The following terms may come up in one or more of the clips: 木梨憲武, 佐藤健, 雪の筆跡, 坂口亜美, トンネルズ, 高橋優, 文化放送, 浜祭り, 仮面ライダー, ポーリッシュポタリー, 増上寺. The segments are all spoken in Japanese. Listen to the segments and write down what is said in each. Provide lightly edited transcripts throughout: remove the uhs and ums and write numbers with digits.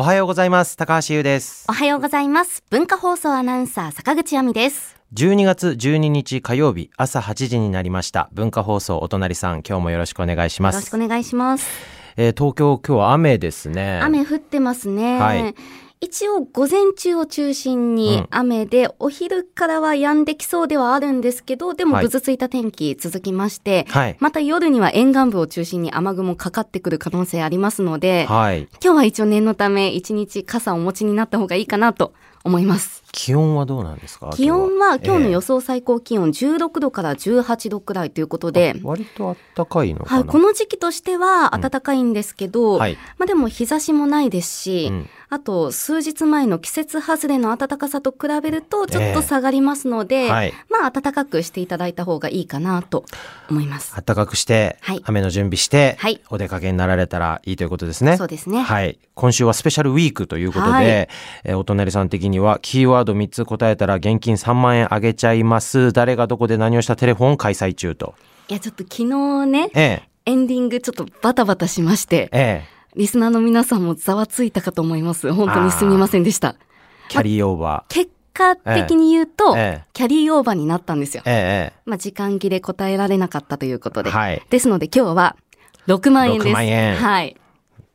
おはようございます。高橋優です。おはようございます。文化放送アナウンサー坂口亜美です。12月12日火曜日朝8時になりました。文化放送お隣さん、今日もよろしくお願いします。よろしくお願いします。東京今日は雨ですね。雨降ってますね、はい。一応午前中を中心に雨で、お昼からは止んできそうではあるんですけど、でもぐずついた天気続きまして、はい、また夜には沿岸部を中心に雨雲かかってくる可能性ありますので、はい、今日は一応念のため一日傘をお持ちになった方がいいかなと思います。気温はどうなんですか？気温は今日の予想最高気温16度から18度くらいということで、割と暖かいのかな、はい、この時期としては暖かいんですけど、はい、まあ、でも日差しもないですし、あと数日前の季節外れの暖かさと比べるとちょっと下がりますので、はい、まあ、暖かくしていただいた方がいいかなと思います。暖かくして、はい、雨の準備して、はい、お出かけになられたらいいということですね。そうですね、はい、今週はスペシャルウィークということで、はい、お隣さん的にはキーワード3つ答えたら現金3万円あげちゃいます、誰がどこで何をしたテレフォン開催中と。いや、ちょっと昨日ね、エンディングちょっとバタバタしまして、リスナーの皆さんもざわついたかと思います。本当にすみませんでした。キャリーオーバー、結果的に言うと、キャリーオーバーになったんですよ、まあ、時間切れ答えられなかったということで、はい、ですので今日は6万円です。6万円、はい、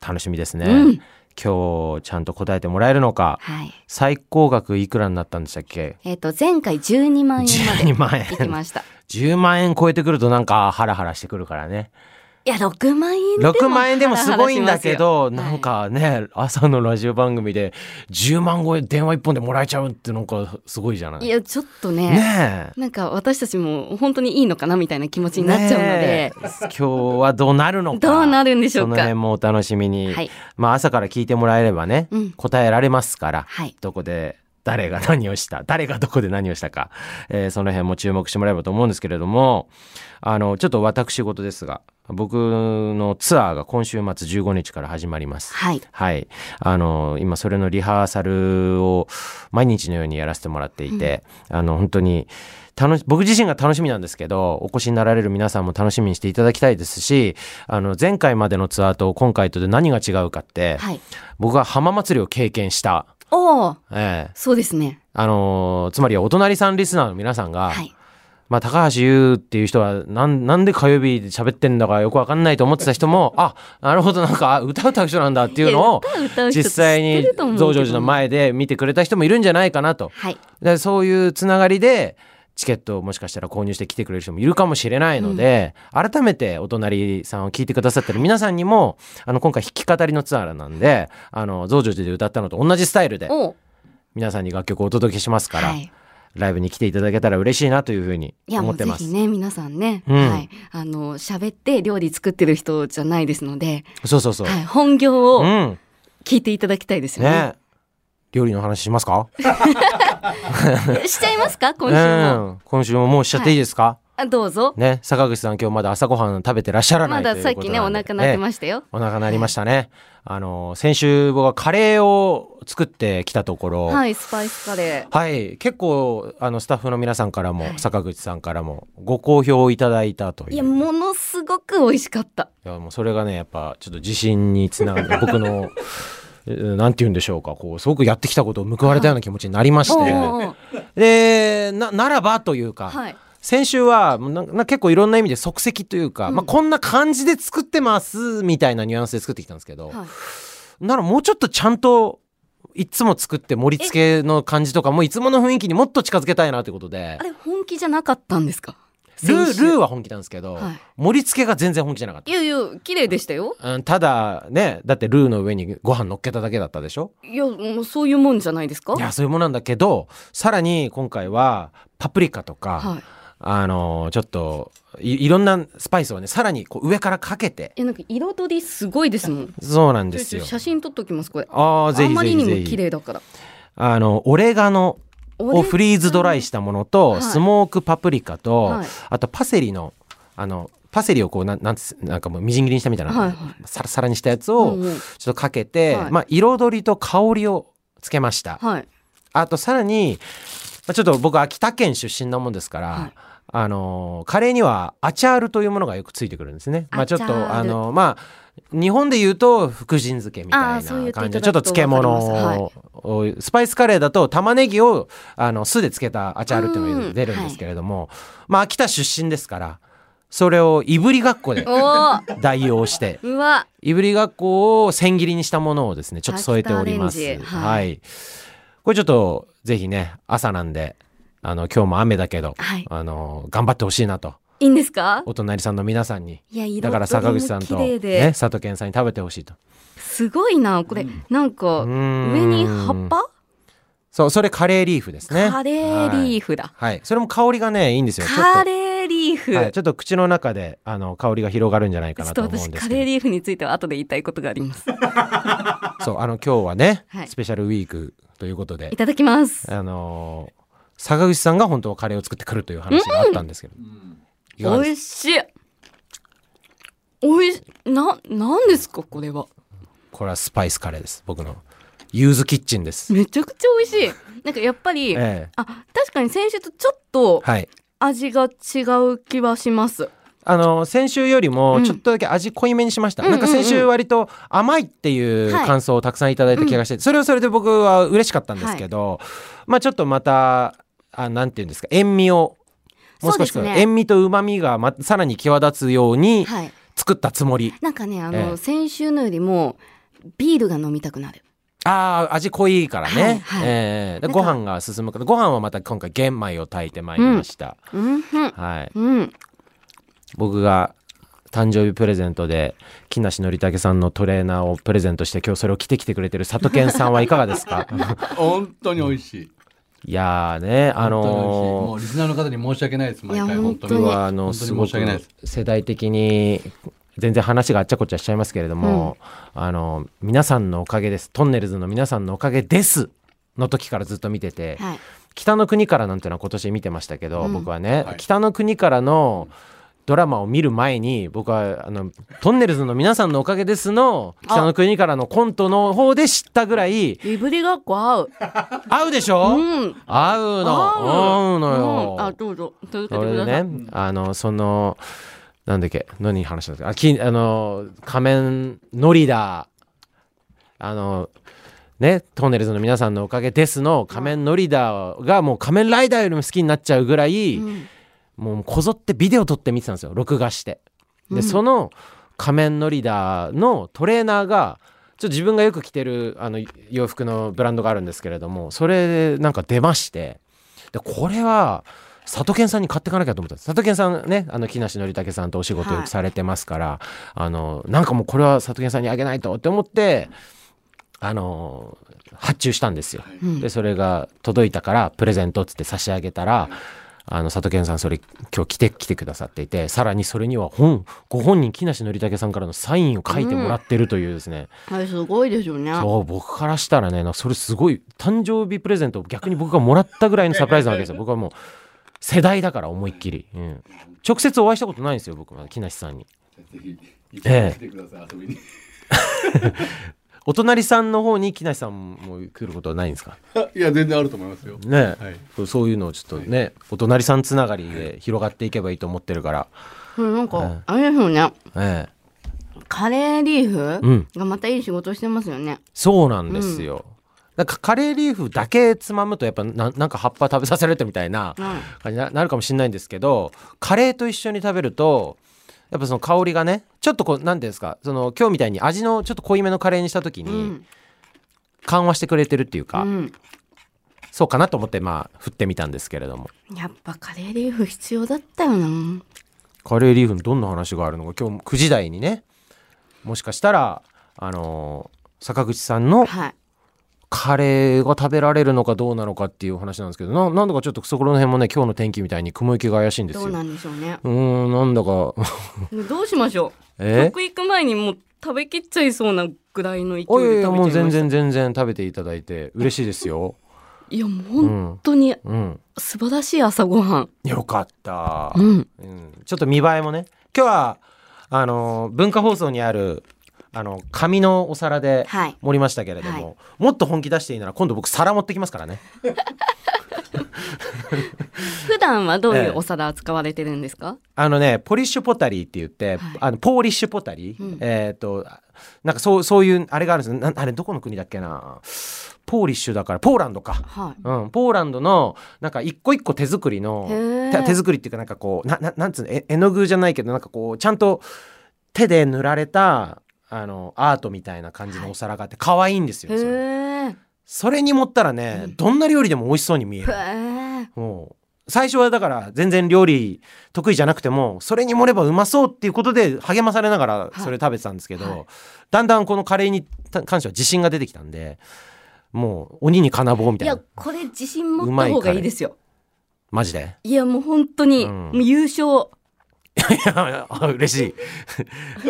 楽しみですね、うん、今日ちゃんと答えてもらえるのか、はい、最高額いくらになったんでしたっけ？前回12万円まで行きました。12万円10万円超えてくるとなんかハラハラしてくるからね。いや、6万円でも6万円でもすごいんだけど、なんかね、はい、朝のラジオ番組で10万超え電話1本でもらえちゃうってなんかすごいじゃない。いや、ちょっと ねなんか私たちも本当にいいのかなみたいな気持ちになっちゃうので、今日はどうなるのかどうなるんでしょうか、その辺もお楽しみに、はい、まあ、朝から聞いてもらえればね、うん、答えられますから、はい、どこで誰が何をした、誰がどこで何をしたか、その辺も注目してもらえればと思うんですけれども、ちょっと私事ですが、僕のツアーが今週末15日から始まります。はい。はい。今それのリハーサルを毎日のようにやらせてもらっていて、うん、本当に僕自身が楽しみなんですけど、お越しになられる皆さんも楽しみにしていただきたいですし、前回までのツアーと今回とで何が違うかって、はい、僕が浜祭りを経験した。お、そうですね。つまりお隣さんリスナーの皆さんが、はい、まあ、高橋優っていう人はなんで火曜日で喋ってんだかよく分かんないと思ってた人もあ、なるほど、なんか歌歌う人なんだっていうのを実際に増上寺の前で見てくれた人もいるんじゃないかなと、はい、でそういうつながりでチケットをもしかしたら購入して来てくれる人もいるかもしれないので、うん、改めてお隣さんを聞いてくださってる皆さんにも、今回弾き語りのツアーなんで、増上寺で歌ったのと同じスタイルで皆さんに楽曲をお届けしますから、はい、ライブに来ていただけたら嬉しいなというふうに思ってます。いや、もうぜひね、皆さんね、うん、はい、喋って料理作ってる人じゃないですので、そうそうそう、はい、本業を聞いていただきたいですよね、ね。料理の話しますか？しちゃいますか？今週も、今週ももうしちゃっていいですか？はい、どうぞ、ね。坂口さん今日まだ朝ごはん食べてらっしゃらないということなんで、まださっきねお腹鳴ってましたよ、お腹鳴りましたね、はい。先週僕はカレーを作ってきたところ、はい、スパイスカレー、はい、結構スタッフの皆さんからも、はい、坂口さんからもご好評いただいたという。いや、ものすごく美味しかった。いや、もうそれがね、やっぱちょっと自信につながる僕のなんて言うんでしょうか、こうすごくやってきたことを報われたような気持ちになりまして、で ならばというか、はい、先週は結構いろんな意味で即席というか、うん、まあ、こんな感じで作ってますみたいなニュアンスで作ってきたんですけど、はい、ならもうちょっとちゃんといつも作って盛り付けの感じとかもいつもの雰囲気にもっと近づけたいなということで。あれ本気じゃなかったんですか？ルーは本気なんですけど、はい、盛り付けが全然本気じゃなかった。いやいや、綺麗でしたよ、うん、ただね、だってルーの上にご飯乗っけただけだったでしょ。いや、もうそういうもんじゃないですか。いや、そういうもんなんだけど、さらに今回はパプリカとか、はい、ちょっといろんなスパイスをね、さらにこう上からかけて、なんか彩りすごいですもん。そうなんですよ。写真撮っときます、これ。あ、ぜひぜひぜひ。あまりにも綺麗だから、オレガノをフリーズドライしたものと、スモークパプリカと、はい、あとパセリのパセリをこうなんかもうみじん切りにしたみたいな、はいはい、サラサラにしたやつをちょっとかけて、はい、まあ、彩りと香りをつけました、はい、あとさらに、まあ、ちょっと僕秋田県出身なもんですから、はい、カレーにはアチャールというものがよくついてくるんですね。まあちょっとまあ日本で言うと福神漬けみたいな感じでちょっと漬物を、はい、スパイスカレーだと玉ねぎを酢で漬けたアチャールっていうのが出るんですけれども、はい、まあ秋田出身ですからそれをいぶりがっこで代用してうわいぶりがっこを千切りにしたものをですねちょっと添えております。はい、はい、これちょっとぜひね朝なんで今日も雨だけど、はい、頑張ってほしいなと。いいんですか？お隣さんの皆さんに。いや色々とでも綺麗で。だから坂口さんと、ね、佐藤健さんに食べてほしいと。すごいなこれ、うん、なんか上に葉っぱ？そうそれカレーリーフですね。カレーリーフだ。はい、はい、それも香りがねいいんですよ。カレーリーフ。はい、ちょっと口の中で香りが広がるんじゃないかなと思うんですけど。私カレーリーフについては後で言いたいことがあります。そう今日はね、はい、スペシャルウィークということで。いただきます。坂口さんが本当はカレーを作ってくるという話があったんですけど、うん、美味しい。おいしなんですかこれは。これはスパイスカレーです。僕のユーズキッチンです。めちゃくちゃ美味しい。なんかやっぱり、あ確かに先週とちょっと味が違う気はします、はい、先週よりもちょっとだけ味濃いめにしました、うん、なんか先週割と甘いっていう感想をたくさんいただいた気がして、はい、それはそれで僕は嬉しかったんですけど、はい、まあちょっとまたなんていうんですか塩味をもう少しく、ね、塩味と旨味が、さらに際立つように作ったつもり、はい、なんかね先週のよりもビールが飲みたくなる。あ味濃いからね、はいはいご飯が進むから。ご飯はまた今回玄米を炊いてまいりました、うんはいうん、僕が誕生日プレゼントで木梨憲武さんのトレーナーをプレゼントして今日それを着てきてくれてる佐藤健さんはいかがですか？本当に美味しい。いやねもうリスナーの方に申し訳ないです。毎回本当にすごく世代的に全然話があっちゃこっちゃしちゃいますけれども、うん、皆さんのおかげです。トンネルズの皆さんのおかげですの時からずっと見てて、はい、北の国からなんてのは今年見てましたけど、うん、僕はね、はい、北の国からのドラマを見る前に僕はトンネルズの皆さんのおかげですの北の国からのコントの方で知ったぐらい。いぶりがっこ合う合うでしょ、うん、合うのよ、うん、あどうぞ続けてください。それでねなんだっけ何話したんですか仮面ノリだね、トンネルズの皆さんのおかげですの仮面ノリだがもう仮面ライダーよりも好きになっちゃうぐらい、うんもうこぞってビデオ撮って見てたんですよ録画して。で、うん、その仮面のリーダーのトレーナーがちょっと自分がよく着てる洋服のブランドがあるんですけれどもそれでなんか出まして、でこれは佐藤健さんに買ってかなきゃと思ったんです。佐藤健さんね木梨憲武さんとお仕事よくされてますから、はい、なんかもうこれは佐藤健さんにあげないとって思って発注したんですよ、うん、でそれが届いたからプレゼントっつって差し上げたら、うん佐藤健さんそれ今日来てくださっていて、さらにそれにはご本人木梨憲武さんからのサインを書いてもらってるというですね、うん、あれすごいですよね。そう僕からしたらねそれすごい誕生日プレゼントを逆に僕がもらったぐらいのサプライズなわけですよ。僕はもう世代だから思いっきり、うん、直接お会いしたことないんですよ僕は木梨さんに。ぜひ来てください、遊びに。お隣さんの方に木梨さんも来ることはないんですか？いや全然あると思いますよ、ねはい、そういうのをちょっとね、はい、お隣さんつながりで広がっていけばいいと思ってるから、はい、なんかあれですよね、カレーリーフがまたいい仕事してますよね、うん、そうなんですよ、うん、なんかカレーリーフだけつまむとやっぱなんか葉っぱ食べさせられてみたいな感じになるかもしれないんですけど、カレーと一緒に食べるとやっぱその香りがねちょっとこう何ていうんですか今日みたいに味のちょっと濃いめのカレーにした時に緩和してくれてるっていうか、うん、そうかなと思って振ってみたんですけれども、やっぱカレーリーフ必要だったよな。カレーリーフにどんな話があるのか今日9時台にねもしかしたら坂口さんのカレーが食べられるのかどうなのかっていう話なんですけど、なんだかちょっとそこら辺もね今日の天気みたいに雲行きが怪しいんですよ。どうなんでしょうね。なんだかどうしましょう。僕行く前にもう食べきっちゃいそうなぐらいの勢いで食べちゃいました。いやいやもう全然食べていただいて嬉しいですよ。いやもう本当に素晴らしい朝ごはん、うん、よかった、うんうん、ちょっと見栄えもね今日は文化放送にある紙のお皿で盛りましたけれども、はいはい、もっと本気出していいなら今度僕皿持ってきますからね。普段はどういうお皿使われてるんですか？ポリッシュポタリーって言って、はい、ポーリッシュポタリー、うん、なんかそういうあれがあるんですよ。あれどこの国だっけな。ポーリッシュだからポーランドか、はい、うん、ポーランドのなんか一個一個手作りの手作りっていうかなんかこうなんつうの、絵の具じゃないけどなんかこうちゃんと手で塗られたアートみたいな感じのお皿があって可愛いんですよ。それに盛ったらね、どんな料理でも美味しそうに見える。もう最初はだから全然料理得意じゃなくてもそれに盛ればうまそうっていうことで励まされながらそれ食べてたんですけど、はい、だんだんこのカレーに関しては自信が出てきたんで、もう鬼に金棒みたいな。いや、これ自信持った方がいいですよ。マジで。いや、もう本当に、うん、もう優勝。いや、嬉しい。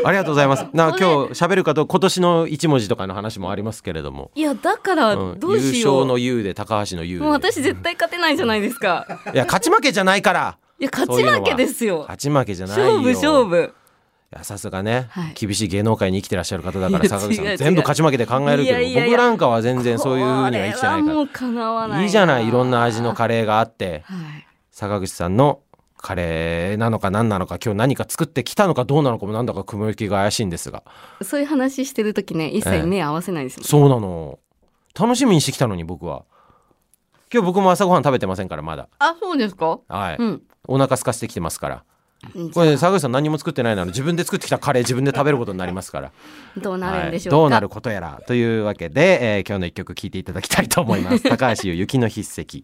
ありがとうございます。今日喋るかと今年の一文字とかの話もありますけれども。いや、だからどうしよう。優勝の U で高橋の U で。もう私絶対勝てないじゃないですか。いや、勝ち負けじゃないから。いや、勝ち負けですよ。勝ち負けじゃないよ。勝負。さすがね、はい、厳しい芸能界に生きてらっしゃる方だから坂口さん全部勝ち負けで考えるけど、僕なんかは全然そういう風には生きてないから、これはもう叶わないな。いいじゃない、いろんな味のカレーがあって、はい、坂口さんのカレーなのか何なのか、今日何か作ってきたのかどうなのかもなんだか雲行きが怪しいんですが、そういう話してる時ね、一切目合わせないですもんね。そうなの、楽しみにしてきたのに。僕は今日僕も朝ごはん食べてませんからまだ。あ、そうですか、はい、うん、お腹空かせてきてますから。これ坂口さん何も作ってないなら自分で作ってきたカレー自分で食べることになりますからどうなるんでしょうか、はい、どうなることやらというわけで、今日の一曲聴いていただきたいと思います。高橋優、雪の筆跡。